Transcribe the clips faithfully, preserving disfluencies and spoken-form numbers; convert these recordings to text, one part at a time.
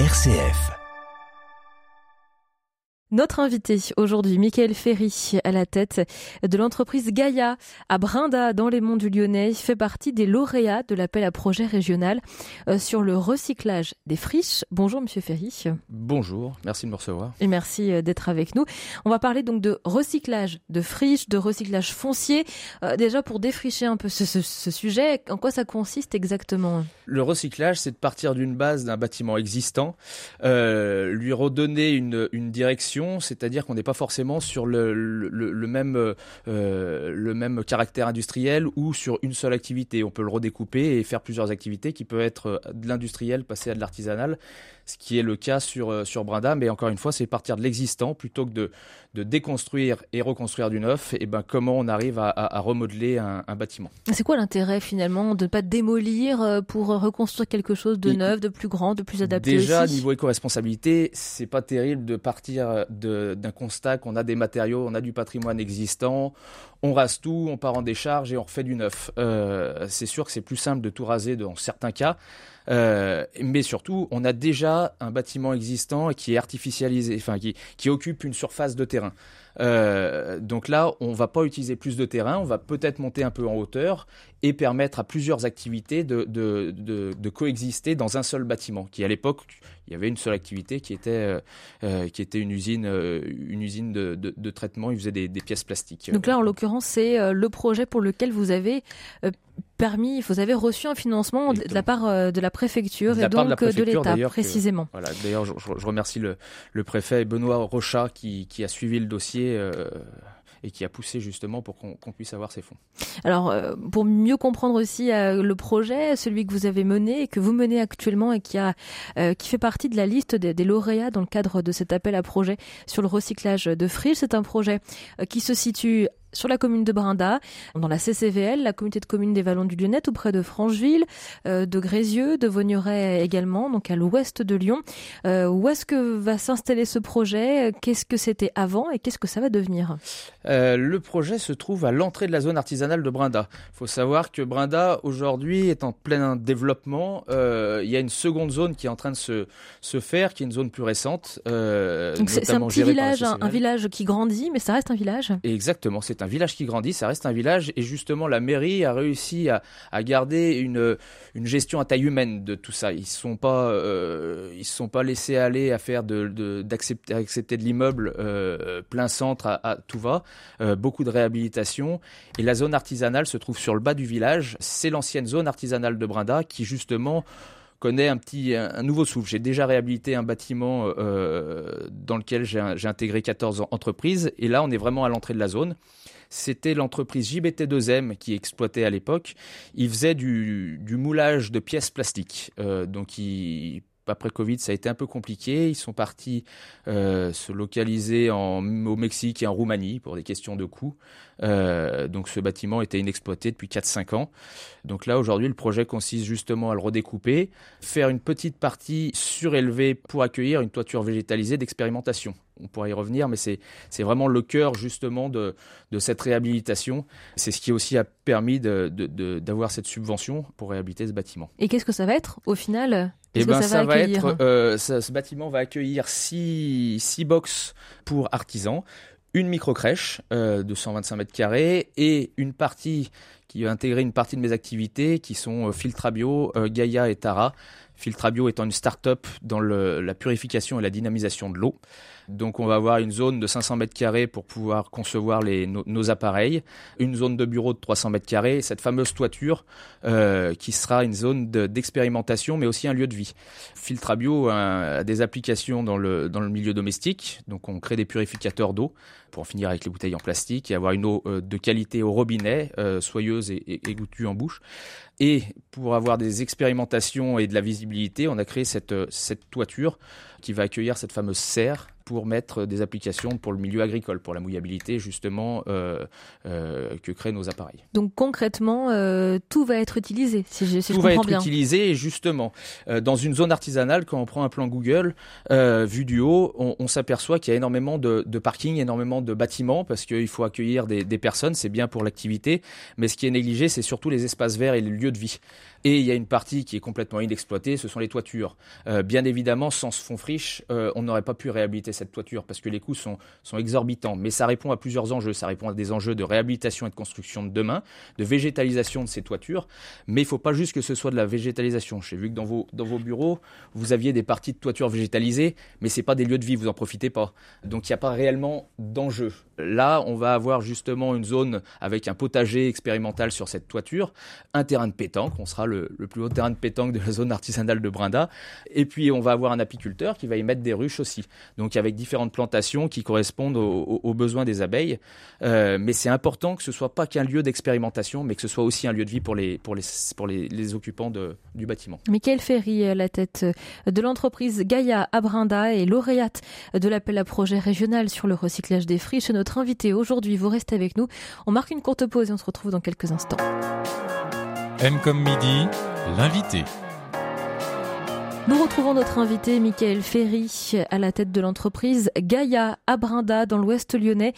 R C F. Notre invité aujourd'hui, Mickaël Ferry, à la tête de l'entreprise Gaïa à Brindas, dans les Monts du Lyonnais, fait partie des lauréats de l'appel à projet régional sur le recyclage des friches. Bonjour Monsieur Ferry. Bonjour, merci de me recevoir. Et merci d'être avec nous. On va parler donc de recyclage de friches, de recyclage foncier. Euh, déjà pour défricher un peu ce, ce, ce sujet, en quoi ça consiste exactement ? Le recyclage, c'est de partir d'une base d'un bâtiment existant, euh, lui redonner une, une direction. C'est-à-dire qu'on n'est pas forcément sur le, le, le, même, euh, le même caractère industriel ou sur une seule activité. On peut le redécouper et faire plusieurs activités qui peuvent être de l'industriel passer à de l'artisanal, ce qui est le cas sur, sur Brindas. Mais encore une fois, c'est partir de l'existant plutôt que de, de déconstruire et reconstruire du neuf. Et ben, comment on arrive à, à, à remodeler un, un bâtiment. C'est quoi l'intérêt finalement de ne pas démolir pour reconstruire quelque chose de neuf, de plus grand, de plus adapté? Déjà, niveau éco-responsabilité, c'est pas terrible de partir De, d'un constat qu'on a des matériaux, on a du patrimoine existant, on rase tout, on part en décharge et on refait du neuf. Euh, c'est sûr que c'est plus simple de tout raser dans certains cas, euh, mais surtout, on a déjà un bâtiment existant qui est artificialisé, enfin qui, qui occupe une surface de terrain. Euh, donc là, on ne va pas utiliser plus de terrain, on va peut-être monter un peu en hauteur et permettre à plusieurs activités de, de, de, de coexister dans un seul bâtiment, qui à l'époque, il y avait une seule activité qui était, euh, qui était une usine, euh, une usine de, de, de traitement, ils faisaient des, des pièces plastiques. Donc là, en l'occurrence, c'est le projet pour lequel vous avez... Euh, permis, vous avez reçu un financement de, de la part de la préfecture de la et donc de, préfecture, de l'État, précisément. Que, voilà, d'ailleurs, je, je remercie le, le préfet Benoît Rochat qui, qui a suivi le dossier euh, et qui a poussé justement pour qu'on, qu'on puisse avoir ces fonds. Alors, euh, pour mieux comprendre aussi euh, le projet, celui que vous avez mené et que vous menez actuellement et qui, a, euh, qui fait partie de la liste des, des lauréats dans le cadre de cet appel à projet sur le recyclage de friches, c'est un projet euh, qui se situe sur la commune de Brindas, dans la C C V L, la communauté de communes des Vallons du Lyonnais, tout près de Francheville, euh, de Grézieux, de Vaugneray également, donc à l'ouest de Lyon. Euh, où est-ce que va s'installer ce projet ? Qu'est-ce que c'était avant et qu'est-ce que ça va devenir ? euh, Le projet se trouve à l'entrée de la zone artisanale de Brindas. Il faut savoir que Brindas, aujourd'hui, est en plein développement. Euh, il y a une seconde zone qui est en train de se, se faire, qui est une zone plus récente. Euh, donc c'est, c'est un petit village, un, un village qui grandit, mais ça reste un village ? Et exactement, c'est un village qui grandit, ça reste un village et justement la mairie a réussi à, à garder une, une gestion à taille humaine de tout ça. Ils ne sont pas, euh, ils sont pas laissés aller à faire de, de, d'accepter, accepter de l'immeuble euh, plein centre à, à tout va. Euh, beaucoup de réhabilitation et la zone artisanale se trouve sur le bas du village. C'est l'ancienne zone artisanale de Brindas qui justement connaît un petit un nouveau souffle. J'ai déjà réhabilité un bâtiment euh, dans lequel j'ai, j'ai intégré quatorze entreprises et là on est vraiment à l'entrée de la zone. C'était l'entreprise J B T deux M qui exploitait à l'époque. Ils faisaient du, du moulage de pièces plastiques. Euh, donc, ils, après Covid, ça a été un peu compliqué. Ils sont partis euh, se localiser en, au Mexique et en Roumanie pour des questions de coûts. Euh, donc, ce bâtiment était inexploité depuis quatre à cinq ans. Donc là, aujourd'hui, le projet consiste justement à le redécouper, faire une petite partie surélevée pour accueillir une toiture végétalisée d'expérimentation. On pourra y revenir, mais c'est, c'est vraiment le cœur justement de, de cette réhabilitation. C'est ce qui aussi a permis de, de, de, d'avoir cette subvention pour réhabiliter ce bâtiment. Et qu'est-ce que ça va être au final ? Eh ben, ça, ça va, va être, euh, ça, ce bâtiment va accueillir six, six boxes pour artisans, une micro-crèche euh, de cent vingt-cinq mètres carrés et une partie qui va intégrer une partie de mes activités qui sont euh, Filtrabio, euh, Gaïa et Tara. Filtrabio étant une start-up dans le, la purification et la dynamisation de l'eau. Donc on va avoir une zone de cinq cents mètres carrés pour pouvoir concevoir les, nos, nos appareils, une zone de bureau de trois cents mètres carrés, cette fameuse toiture euh, qui sera une zone de, d'expérimentation mais aussi un lieu de vie. Filtrabio a, a des applications dans le, dans le milieu domestique, donc on crée des purificateurs d'eau pour en finir avec les bouteilles en plastique et avoir une eau euh, de qualité au robinet, euh, soyeuse et, et, et goûtue en bouche. Et pour avoir des expérimentations et de la visibilité, on a créé cette, cette toiture qui va accueillir cette fameuse serre pour mettre des applications pour le milieu agricole, pour la mouillabilité justement euh, euh, que créent nos appareils. Donc concrètement, euh, tout va être utilisé, si je, si tout je comprends bien. Tout va être utilisé et justement, euh, dans une zone artisanale, quand on prend un plan Google, euh, vu du haut, on, on s'aperçoit qu'il y a énormément de, de parkings, énormément de bâtiments, parce qu'il faut accueillir des, des personnes, c'est bien pour l'activité, mais ce qui est négligé, c'est surtout les espaces verts et les lieux de vie. Et il y a une partie qui est complètement inexploitée, ce sont les toitures. Euh, bien évidemment, sans ce fonds friche, euh, on n'aurait pas pu réhabiliter cette toiture parce que les coûts sont, sont exorbitants. Mais ça répond à plusieurs enjeux. Ça répond à des enjeux de réhabilitation et de construction de demain, de végétalisation de ces toitures. Mais il ne faut pas juste que ce soit de la végétalisation. J'ai vu que dans vos, dans vos bureaux, vous aviez des parties de toitures végétalisées, mais ce n'est pas des lieux de vie, vous n'en profitez pas. Donc il n'y a pas réellement d'enjeu. Là, on va avoir justement une zone avec un potager expérimental sur cette toiture, un terrain de pétanque, on sera le, le plus haut terrain de pétanque de la zone artisanale de Brindas, et puis on va avoir un apiculteur qui va y mettre des ruches aussi, donc avec différentes plantations qui correspondent aux, aux besoins des abeilles, euh, mais c'est important que ce ne soit pas qu'un lieu d'expérimentation, mais que ce soit aussi un lieu de vie pour les, pour les, pour les, les occupants de, du bâtiment. Mickaël Ferry, à la tête de l'entreprise Gaïa à Brindas et lauréate de l'appel à projet régional sur le recyclage des friches, notre Notre invité aujourd'hui, vous restez avec nous. On marque une courte pause et on se retrouve dans quelques instants. M comme midi, l'invité. Nous retrouvons notre invité Mickaël Ferry à la tête de l'entreprise Gaïa à Brindas dans l'Ouest lyonnais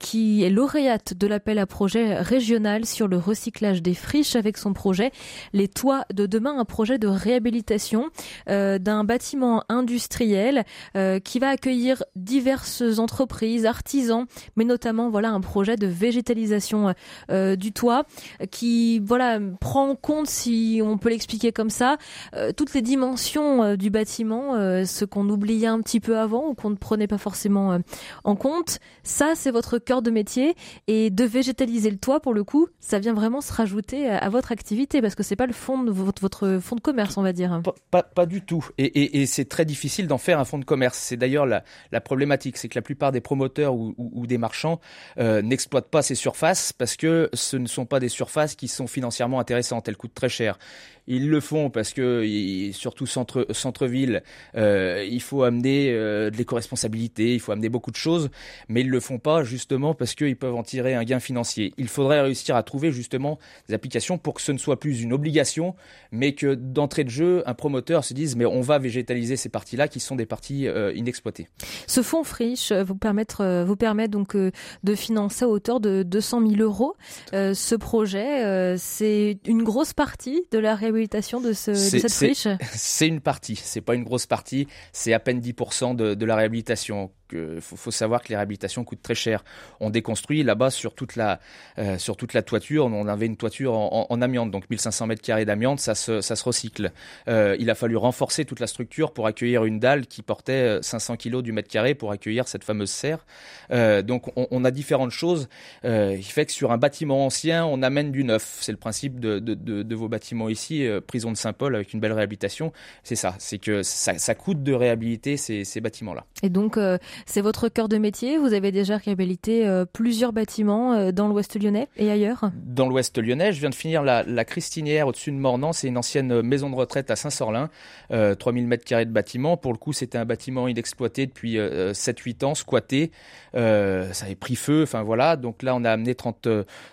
qui est lauréate de l'appel à projet régional sur le recyclage des friches avec son projet Les Toits de Demain, un projet de réhabilitation euh, d'un bâtiment industriel euh, qui va accueillir diverses entreprises, artisans, mais notamment voilà un projet de végétalisation euh, du toit qui voilà prend en compte, si on peut l'expliquer comme ça, euh, toutes les dimensions du bâtiment, euh, ce qu'on oubliait un petit peu avant ou qu'on ne prenait pas forcément euh, en compte. Ça, c'est votre cœur de métier, et de végétaliser le toit, pour le coup, ça vient vraiment se rajouter à, à votre activité, parce que c'est pas le fond de votre, votre fond de commerce, on va dire. Pas, pas, pas du tout. Et, et, et c'est très difficile d'en faire un fond de commerce. C'est d'ailleurs la, la problématique, c'est que la plupart des promoteurs ou, ou, ou des marchands euh, n'exploitent pas ces surfaces parce que ce ne sont pas des surfaces qui sont financièrement intéressantes. Elles coûtent très cher. Ils le font parce que, ils, surtout sans Centre, centre-ville, euh, il faut amener euh, de l'éco-responsabilité, il faut amener beaucoup de choses, mais ils ne le font pas justement parce qu'ils peuvent en tirer un gain financier. Il faudrait réussir à trouver justement des applications pour que ce ne soit plus une obligation, mais que d'entrée de jeu, un promoteur se dise « mais on va végétaliser ces parties-là qui sont des parties euh, inexploitées ». Ce fonds friche vous permettre, vous permet donc euh, de financer à hauteur de deux cent mille euros euh, ce projet. Euh, c'est une grosse partie de la réhabilitation de, ce, de cette c'est, friche c'est une une partie, c'est pas une grosse partie, c'est à peine dix pour cent de, de la réhabilitation. Il faut, faut savoir que les réhabilitations coûtent très cher. On déconstruit là-bas sur toute la, euh, sur toute la toiture. On avait une toiture en, en, en amiante, donc mille cinq cents mètres carrés d'amiante, ça se, ça se recycle. Euh, il a fallu renforcer toute la structure pour accueillir une dalle qui portait cinq cents kilos du mètre carré pour accueillir cette fameuse serre. Euh, donc on, on a différentes choses euh, qui fait que sur un bâtiment ancien, on amène du neuf. C'est le principe de, de, de, de vos bâtiments ici, euh, prison de Saint-Paul avec une belle réhabilitation. C'est ça, c'est que ça, ça coûte de réhabiliter ces, ces bâtiments-là. Et donc euh... c'est votre cœur de métier. Vous avez déjà réhabilité euh, plusieurs bâtiments euh, dans l'Ouest lyonnais et ailleurs. Dans l'Ouest lyonnais, je viens de finir la, la Christinière au-dessus de Mornan. C'est une ancienne maison de retraite à Saint-Sorlin, euh, trois mille mètres carrés de bâtiment. Pour le coup, c'était un bâtiment inexploité depuis euh, sept huit ans, squatté. Euh, ça avait pris feu. Enfin voilà. Donc là, on a amené trente,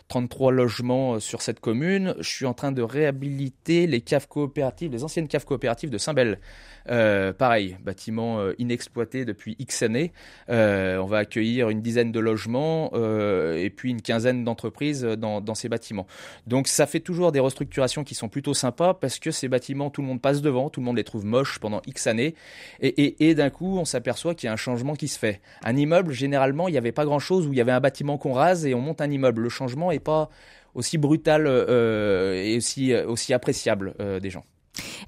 trente-trois logements sur cette commune. Je suis en train de réhabiliter les caves coopératives, les anciennes caves coopératives de Saint-Bel. Euh, pareil, bâtiment euh, inexploité depuis X années. Euh, on va accueillir une dizaine de logements euh, et puis une quinzaine d'entreprises dans, dans ces bâtiments. Donc ça fait toujours des restructurations qui sont plutôt sympas parce que ces bâtiments, tout le monde passe devant, tout le monde les trouve moches pendant X années et, et, et d'un coup on s'aperçoit qu'il y a un changement qui se fait. Un immeuble, généralement, il n'y avait pas grand-chose où il y avait un bâtiment qu'on rase et on monte un immeuble. Le changement n'est pas aussi brutal euh, et aussi, aussi appréciable euh, des gens.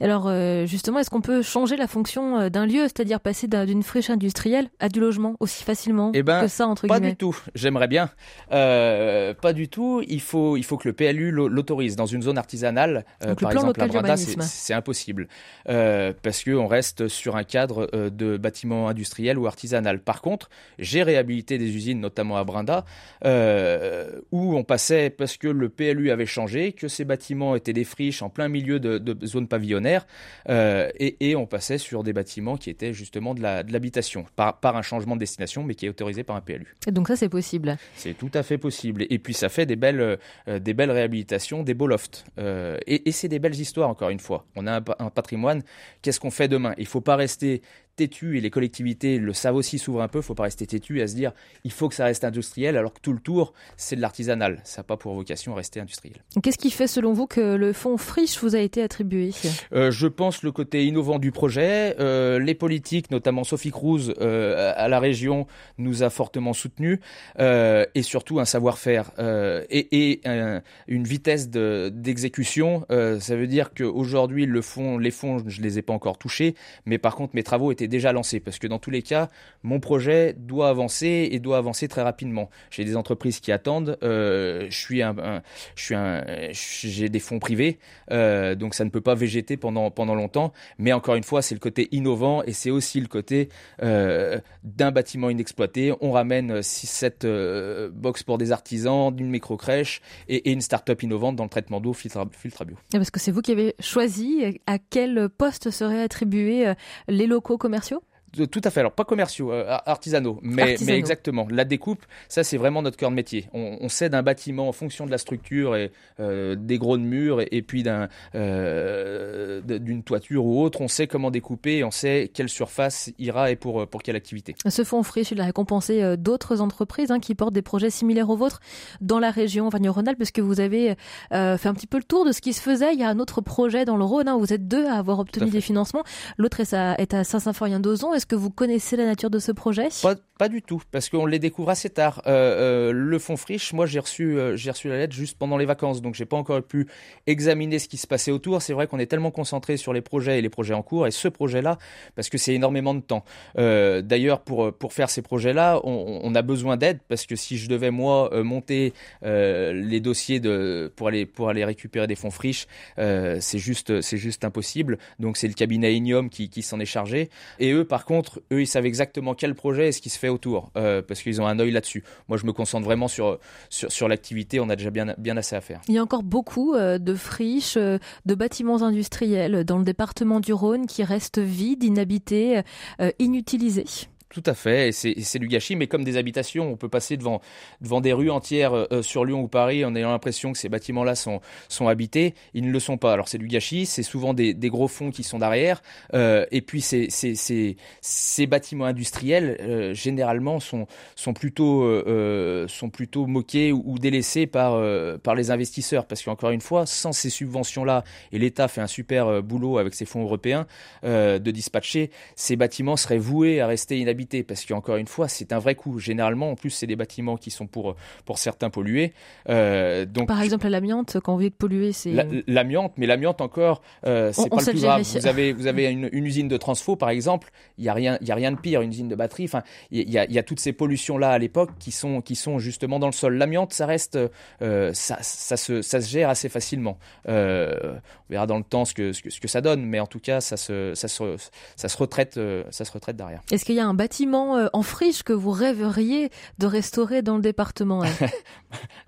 Alors euh, justement, est-ce qu'on peut changer la fonction d'un lieu, c'est-à-dire passer d'un, d'une friche industrielle à du logement aussi facilement eh ben, que ça entre pas guillemets. Pas du tout, j'aimerais bien. Euh, pas du tout, il faut, il faut que le P L U l'autorise. Dans une zone artisanale, euh, par exemple à Brindas, c'est, c'est impossible. Euh, parce qu'on reste sur un cadre euh, de bâtiment industriel ou artisanal. Par contre, j'ai réhabilité des usines, notamment à Brindas, euh, où on passait, parce que le P L U avait changé, que ces bâtiments étaient des friches en plein milieu de, de zones pavillonnaire euh, et, et on passait sur des bâtiments qui étaient justement de, la, de l'habitation par, par un changement de destination mais qui est autorisé par un P L U. Et donc ça c'est possible. C'est tout à fait possible et puis ça fait des belles, euh, des belles réhabilitations, des beaux lofts euh, et, et c'est des belles histoires encore une fois. On a un, un patrimoine, qu'est-ce qu'on fait demain? Il ne faut pas rester têtu et les collectivités le savent aussi, s'ouvrent un peu, il ne faut pas rester têtu à se dire il faut que ça reste industriel alors que tout le tour c'est de l'artisanal, ça n'a pas pour vocation à rester industriel. Qu'est-ce qui fait selon vous que le fonds Friche vous a été attribué? euh, Je pense le côté innovant du projet, euh, les politiques notamment Sophie Cruz euh, à la région nous a fortement soutenus euh, et surtout un savoir-faire euh, et, et un, une vitesse de, d'exécution, euh, ça veut dire qu'aujourd'hui le fonds, les fonds je ne les ai pas encore touchés mais par contre mes travaux étaient déjà lancé parce que dans tous les cas mon projet doit avancer et doit avancer très rapidement. J'ai des entreprises qui attendent, euh, je suis un, un, je suis un, j'ai des fonds privés euh, donc ça ne peut pas végéter pendant, pendant longtemps mais encore une fois c'est le côté innovant et c'est aussi le côté euh, d'un bâtiment inexploité, on ramène six sept euh, box pour des artisans, d'une micro-crèche et, et une start-up innovante dans le traitement d'eau Filtrabio. Parce que c'est vous qui avez choisi à quel poste seraient attribués les locaux commerciaux commerciaux ? Tout à fait, alors pas commerciaux, euh, artisanaux, mais, artisanaux, mais exactement. La découpe, ça c'est vraiment notre cœur de métier. On, on cède un bâtiment en fonction de la structure et euh, des gros de murs et, et puis d'un, euh, d'une toiture ou autre. On sait comment découper et on sait quelle surface ira et pour, pour quelle activité. Ce fonds Friche, il a récompensé d'autres entreprises hein, qui portent des projets similaires aux vôtres dans la région Auvergne-Rhône-Alpes parce que vous avez euh, fait un petit peu le tour de ce qui se faisait. Il y a un autre projet dans le Rhône, hein, vous êtes deux à avoir obtenu des financements. L'autre est à, est à Saint-Symphorien-d'Ozon. Est-ce que vous connaissez la nature de ce projet ? pas, pas du tout, parce qu'on les découvre assez tard. Euh, euh, le fonds Friche, moi j'ai reçu, euh, j'ai reçu la lettre juste pendant les vacances, donc j'ai pas encore pu examiner ce qui se passait autour. C'est vrai qu'on est tellement concentré sur les projets et les projets en cours, et ce projet-là, parce que c'est énormément de temps. Euh, d'ailleurs, pour, pour faire ces projets-là, on, on a besoin d'aide, parce que si je devais, moi, monter euh, les dossiers de, pour, aller, pour aller récupérer des fonds Friche, euh, c'est, juste, c'est juste impossible. Donc c'est le cabinet Inium qui, qui s'en est chargé, et eux, par contre, Contre, eux, ils savent exactement quel projet et ce qui se fait autour, euh, parce qu'ils ont un œil là-dessus. Moi, je me concentre vraiment sur, sur, sur l'activité, on a déjà bien, bien assez à faire. Il y a encore beaucoup euh, de friches, euh, de bâtiments industriels dans le département du Rhône qui restent vides, inhabités, euh, inutilisés. Tout à fait, et c'est, et c'est du gâchis, mais comme des habitations, on peut passer devant, devant des rues entières euh, sur Lyon ou Paris en ayant l'impression que ces bâtiments-là sont, sont habités, ils ne le sont pas. Alors c'est du gâchis, c'est souvent des, des gros fonds qui sont derrière, euh, et puis c'est, c'est, c'est, ces bâtiments industriels, euh, généralement, sont, sont, plutôt, euh, sont plutôt moqués ou, ou délaissés par, euh, par les investisseurs, parce qu'encore une fois, sans ces subventions-là, et l'État fait un super euh, boulot avec ses fonds européens euh, de dispatcher, ces bâtiments seraient voués à rester inhabités. Parce qu'encore une fois, c'est un vrai coût. Généralement, en plus, c'est des bâtiments qui sont pour, pour certains pollués. Euh, donc, Par exemple, l'amiante, quand vous êtes pollué, c'est... La, l'amiante, mais l'amiante encore, euh, c'est on, pas on le plus grave. Vous avez, vous avez une, une usine de transfo, par exemple, il n'y a rien, y a rien de pire. Une usine de batterie, il y, y, y a toutes ces pollutions-là à l'époque qui sont, qui sont justement dans le sol. L'amiante, ça reste, euh, ça, ça, se, ça se gère assez facilement. Euh, on verra dans le temps ce que, ce que, ce que ça donne, mais en tout cas, ça se, ça se, ça se, retraite, ça se retraite derrière. Est-ce qu'il y a un bâtiment bâtiment en friche que vous rêveriez de restaurer dans le département?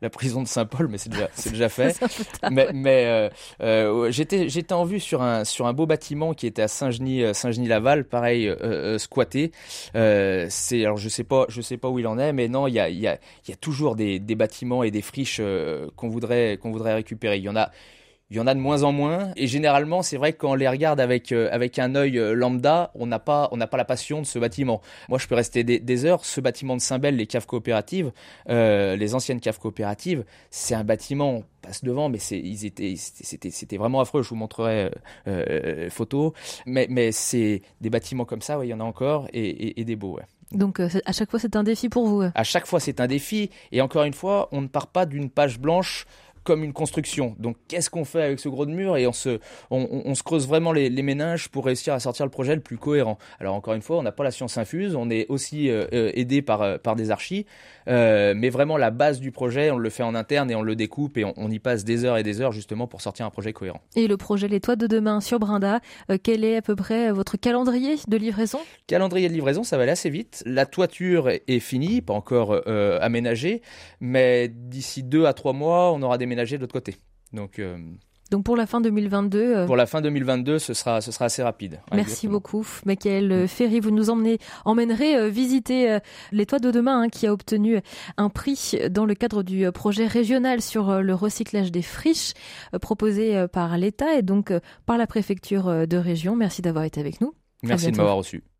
La prison de Saint-Paul, mais c'est déjà, c'est déjà fait. C'est un peu tard, mais ouais. mais euh, euh, j'étais, j'étais en vue sur un, sur un beau bâtiment qui était à Saint-Genis, Saint-Genis-Laval, pareil, euh, squatté. Euh, c'est, alors je ne sais, sais pas où il en est, mais non, il y a, y a, y a toujours des, des bâtiments et des friches euh, qu'on voudrait, qu'on voudrait récupérer. Il y en a... Il y en a de moins en moins et généralement, c'est vrai que quand on les regarde avec, euh, avec un œil lambda, on n'a pas, on n'a pas la passion de ce bâtiment. Moi, je peux rester des, des heures. Ce bâtiment de Saint-Bel, les caves coopératives, euh, les anciennes caves coopératives, c'est un bâtiment... passe devant, mais c'est, ils étaient, c'était, c'était vraiment affreux. Je vous montrerai euh, euh, photos, mais, mais c'est des bâtiments comme ça, ouais, il y en a encore, et, et, et des beaux. Ouais. Donc euh, à chaque fois, c'est un défi pour vous euh. À chaque fois, c'est un défi, et encore une fois, on ne part pas d'une page blanche comme une construction. Donc qu'est-ce qu'on fait avec ce gros de mur? Et on se, on, on, on se creuse vraiment les, les méninges pour réussir à sortir le projet le plus cohérent. Alors encore une fois, on n'a pas la science infuse, on est aussi euh, aidé par, par des archis, euh, mais vraiment la base du projet, on le fait en interne et on le découpe et on, on y passe des heures et des heures justement pour sortir un projet cohérent. Et le projet Les Toits de Demain sur Brindas, euh, quel est à peu près votre calendrier de livraison ? Calendrier de livraison, ça va aller assez vite. La toiture est, est finie, pas encore euh, aménagée, mais d'ici deux à trois mois, on aura déménagé de l'autre côté. Donc... Euh Donc pour la fin deux mille vingt-deux euh... Pour la fin deux mille vingt-deux, ce sera, ce sera assez rapide. Ouais, merci exactement. Beaucoup, Mickaël Ferry. Vous nous emmenez, emmènerez euh, visiter euh, Les Toits de Demain, hein, qui a obtenu un prix dans le cadre du projet régional sur euh, le recyclage des friches euh, proposé euh, par l'État et donc euh, par la préfecture euh, de région. Merci d'avoir été avec nous. Merci de m'avoir reçu.